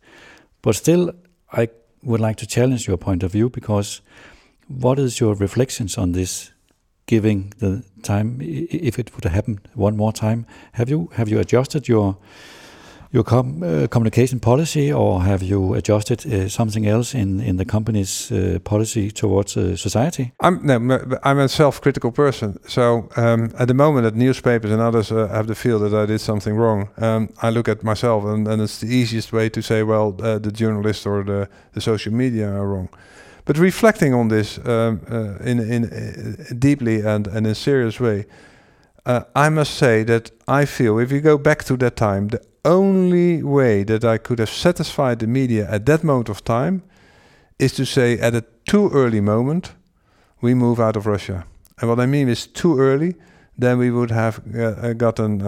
But still, I would like to challenge your point of view, because what is your reflections on this, giving the time, if it would happen one more time? Have you have you adjusted your Your com- uh, communication policy, or have you adjusted uh, something else in, in the company's uh, policy towards uh, society? I'm no, I'm a self-critical person. So um, at the moment that newspapers and others uh, have the feel that I did something wrong, um, I look at myself, and, and it's the easiest way to say, well, uh, the journalists or the, the social media are wrong. But reflecting on this um, uh, in in uh, deeply and, and in a serious way, uh, I must say that I feel if you go back to that time, the only way that I could have satisfied the media at that moment of time is to say, at a too early moment, we move out of Russia. And what I mean is too early, then we would have uh, gotten uh,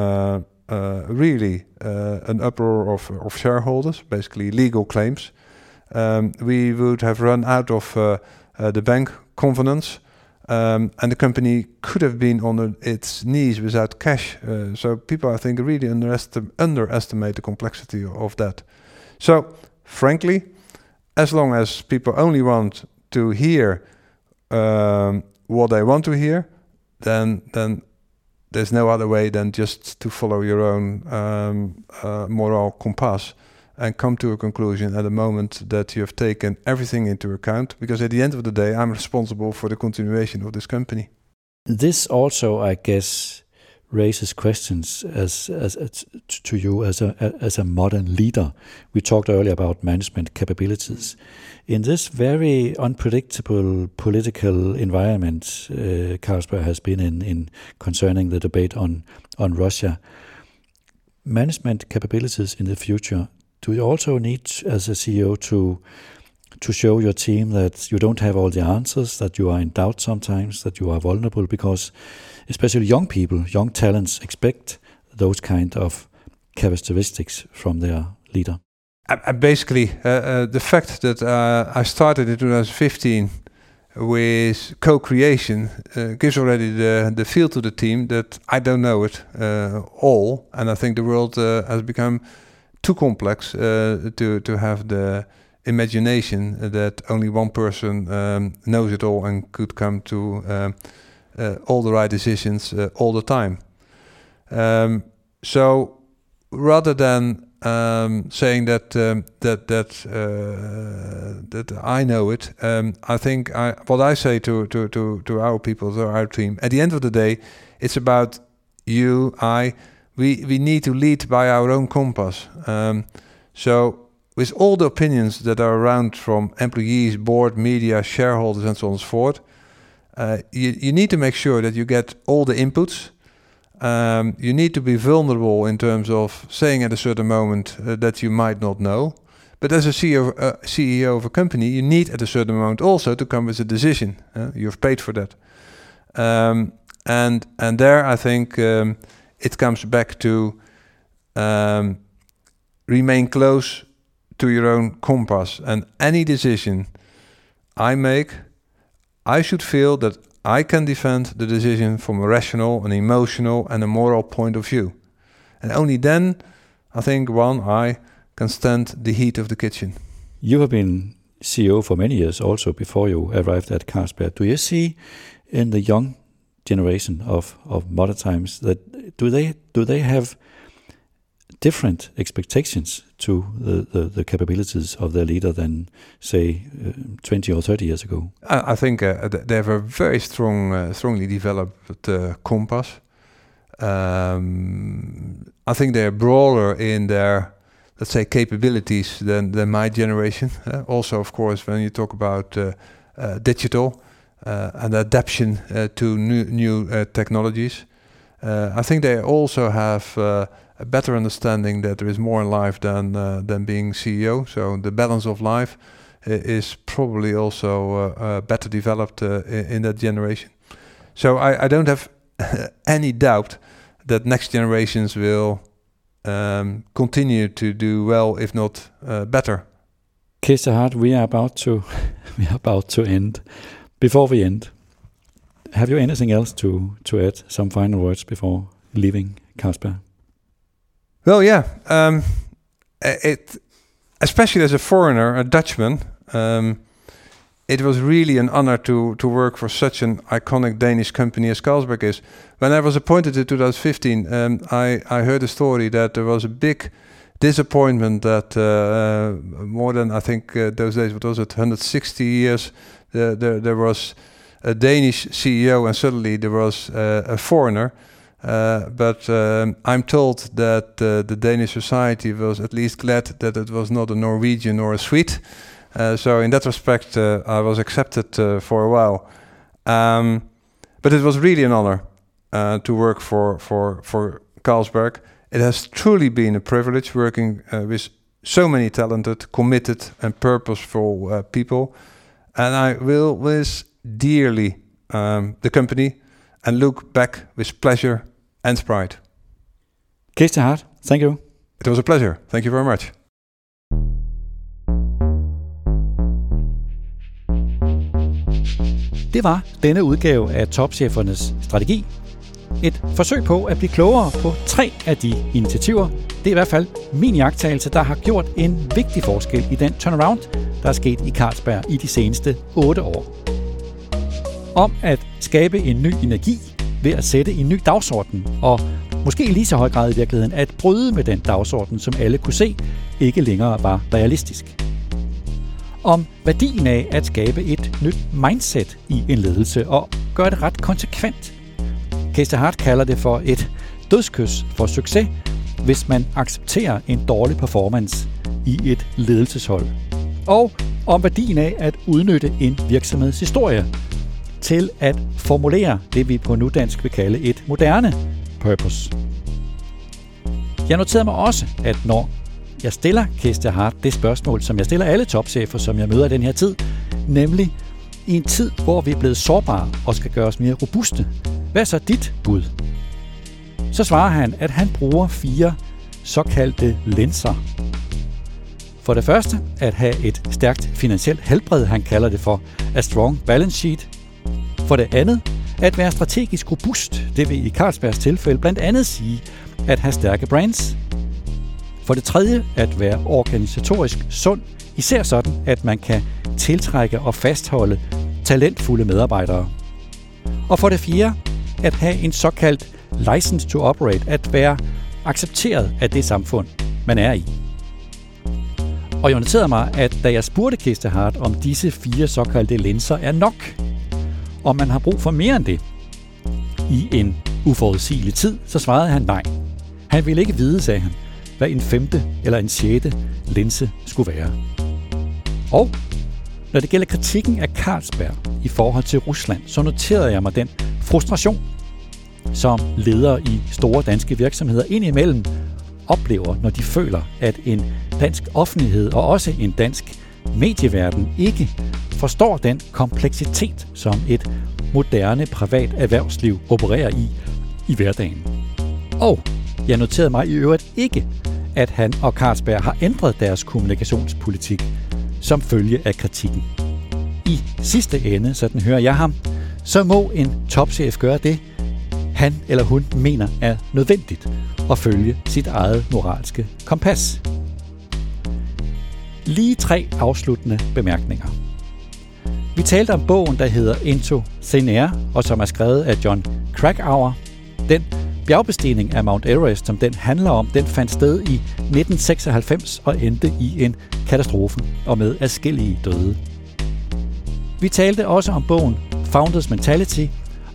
uh, really uh, an uproar of, of shareholders, basically legal claims. Um, we would have run out of uh, uh, the bank covenants, um, and the company could have been on its knees without cash. Uh, so people, I think, really underestim- underestimate the complexity of that. So, frankly, as long as people only want to hear um, what they want to hear, then then there's no other way than just to follow your own um, uh, moral compass and come to a conclusion at the moment that you have taken everything into account, because at the end of the day, I'm responsible for the continuation of this company. This also, I guess, raises questions as, as, as to you as a as a modern leader. We talked earlier about management capabilities. In this very unpredictable political environment uh, Carlsberg has been in, in concerning the debate on, on Russia, management capabilities in the future, do you also need, as a C E O, to to show your team that you don't have all the answers, that you are in doubt sometimes, that you are vulnerable? Because especially young people, young talents expect those kind of characteristics from their leader. I, I basically, uh, uh, the fact that uh, I started in twenty fifteen with co-creation uh, gives already the, the feel to the team that I don't know it uh, all. And I think the world uh, has become too complex uh, to to have the imagination that only one person um, knows it all and could come to um, uh, all the right decisions uh, all the time. Um, so rather than um, saying that um, that that uh, that I know it, um, I think I, what I say to to to to our people, to our team, at the end of the day, it's about you, I. We we need to lead by our own compass. Um, so with all the opinions that are around from employees, board, media, shareholders, and so on and so forth, Uh, you, you need to make sure that you get all the inputs. Um, you need to be vulnerable in terms of saying at a certain moment uh, that you might not know. But as a C E O, uh, C E O of a company, you need at a certain moment also to come with a decision. Uh, you've paid for that. Um, and and there I think um, it comes back to um, remain close to your own compass. And any decision I make, I should feel that I can defend the decision from a rational, an emotional and a moral point of view. And only then, I think, one, I can stand the heat of the kitchen. You have been C E O for many years also before you arrived at Carlsberg. Do you see in the young generation of, of modern times that do they do they have different expectations to the, the, the capabilities of their leader than, say, uh, twenty or thirty years ago? I, I think uh, they have a very strong, uh, strongly developed uh, compass. Um, I think they are broader in their, let's say, capabilities than, than my generation. Uh, also, of course, when you talk about uh, uh, digital uh, and adaptation uh, to new, new uh, technologies, uh, I think they also have uh, a better understanding that there is more in life than uh, than being C E O. So the balance of life uh, is probably also uh, uh, better developed uh, in that generation. So I, I don't have any doubt that next generations will um, continue to do well, if not uh, better. Kiss the heart. We are about to we are about to end. Before we end, have you anything else to to add? Some final words before leaving Carlsberg? Well, yeah, um, it, especially as a foreigner, a Dutchman, um, it was really an honor to to work for such an iconic Danish company as Carlsberg is. When I was appointed in two thousand fifteen, um, I, I heard a story that there was a big disappointment that uh, more than, I think uh, those days, what was it, one hundred sixty years, uh, there, there was a Danish C E O and suddenly there was uh, a foreigner. Uh, but um, I'm told that uh, the Danish society was at least glad that it was not a Norwegian or a Swede. Uh, so in that respect, uh, I was accepted uh, for a while. Um, but it was really an honor uh, to work for, for, for Carlsberg. It has truly been a privilege working uh, with so many talented, committed and purposeful uh, people. And I will miss dearly um, the company and look back with pleasure and pride. Cees ter Hart, thank you. It was a pleasure. Thank you very much. Det var denne udgave af Topchefernes Strategi. Et forsøg på at blive klogere på tre af de initiativer. Det er i hvert fald min iagttagelse, der har gjort en vigtig forskel i den turnaround, der er sket i Carlsberg i de seneste otte år. Om at skabe en ny energi ved at sætte en ny dagsorden, og måske i lige så høj grad i virkeligheden at bryde med den dagsorden, som alle kunne se, ikke længere var realistisk. Om værdien af at skabe et nyt mindset i en ledelse, og gøre det ret konsekvent. Cees ter Hart kalder det for et dødskys for succes, hvis man accepterer en dårlig performance i et ledelseshold. Og om værdien af at udnytte en virksomhedshistorie til at formulere det, vi på nudansk vil kalde et moderne purpose. Jeg noterede mig også, at når jeg stiller Cees ter Hart det spørgsmål, som jeg stiller alle topchefer, som jeg møder i den her tid, nemlig i en tid, hvor vi er blevet sårbare og skal gøres mere robuste, hvad er så dit bud? Så svarer han, at han bruger fire såkaldte linser. For det første, at have et stærkt finansielt helbred, han kalder det for a strong balance sheet. For det andet, at være strategisk robust, det vil i Carlsbergs tilfælde blandt andet sige, at have stærke brands. For det tredje, at være organisatorisk sund, især sådan, at man kan tiltrække og fastholde talentfulde medarbejdere. Og for det fjerde, at have en såkaldt license to operate, at være accepteret af det samfund, man er i. Og jeg noterede mig, at da jeg spurgte Cees ter Hart, om disse fire såkaldte linser er nok, om man har brug for mere end det i en uforudsigelig tid, så svarede han nej. Han ville ikke vide, sagde han, hvad en femte eller en sjette linse skulle være. Og Når det gælder kritikken af Carlsberg i forhold til Rusland, så noterede jeg mig den frustration, som ledere i store danske virksomheder indimellem oplever, når de føler, at en dansk offentlighed og også en dansk medieverden ikke forstår den kompleksitet, som et moderne privat erhvervsliv opererer i i hverdagen. Og jeg noterede mig i øvrigt ikke, at han og Carlsberg har ændret deres kommunikationspolitik som følge af kritikken. I sidste ende, sådan hører jeg ham, så må en topchef gøre det, han eller hun mener er nødvendigt, og følge sit eget moralske kompas. Lige tre afsluttende bemærkninger. Vi talte om bogen, der hedder Into Thin Air, og som er skrevet af John Krakauer. Den bjergbestigning af Mount Everest, som den handler om, den fandt sted i nitten seksoghalvfems og endte i en katastrofe og med adskillige døde. Vi talte også om bogen Founders Mentality,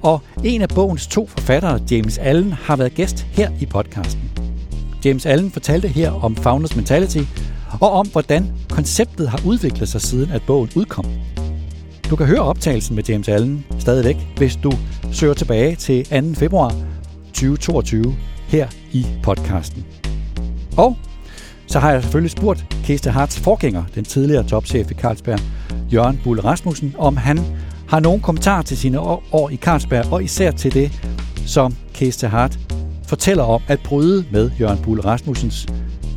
og en af bogens to forfattere, James Allen, har været gæst her i podcasten. James Allen fortalte her om Founders Mentality og om, hvordan konceptet har udviklet sig siden, at bogen udkom. Du kan høre optagelsen med James Allen stadigvæk, hvis du søger tilbage til anden februar tyve toogtyve her i podcasten. Og så har jeg selvfølgelig spurgt Kirsten Harts forgænger, den tidligere topchef i Carlsberg, Jørgen Buhl Rasmussen, om han har nogle kommentarer til sine år i Carlsberg, og især til det, som Kirsten Hart fortæller om at bryde med Jørgen Buhl Rasmussens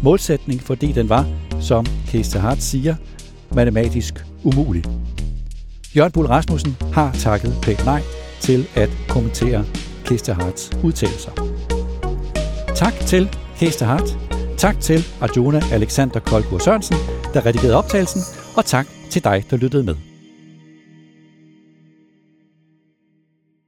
målsætning, fordi den var, som Kirsten Hart siger, matematisk umulig. Jørgen Buhl Rasmussen har takket pænt nej til at kommentere Kirsten Harts udtalelser. Tak til Kirsten Hart. Tak til Arjuna Alexander Koldgaard Sørensen, der redigerede optagelsen, og tak til dig, der lyttede med.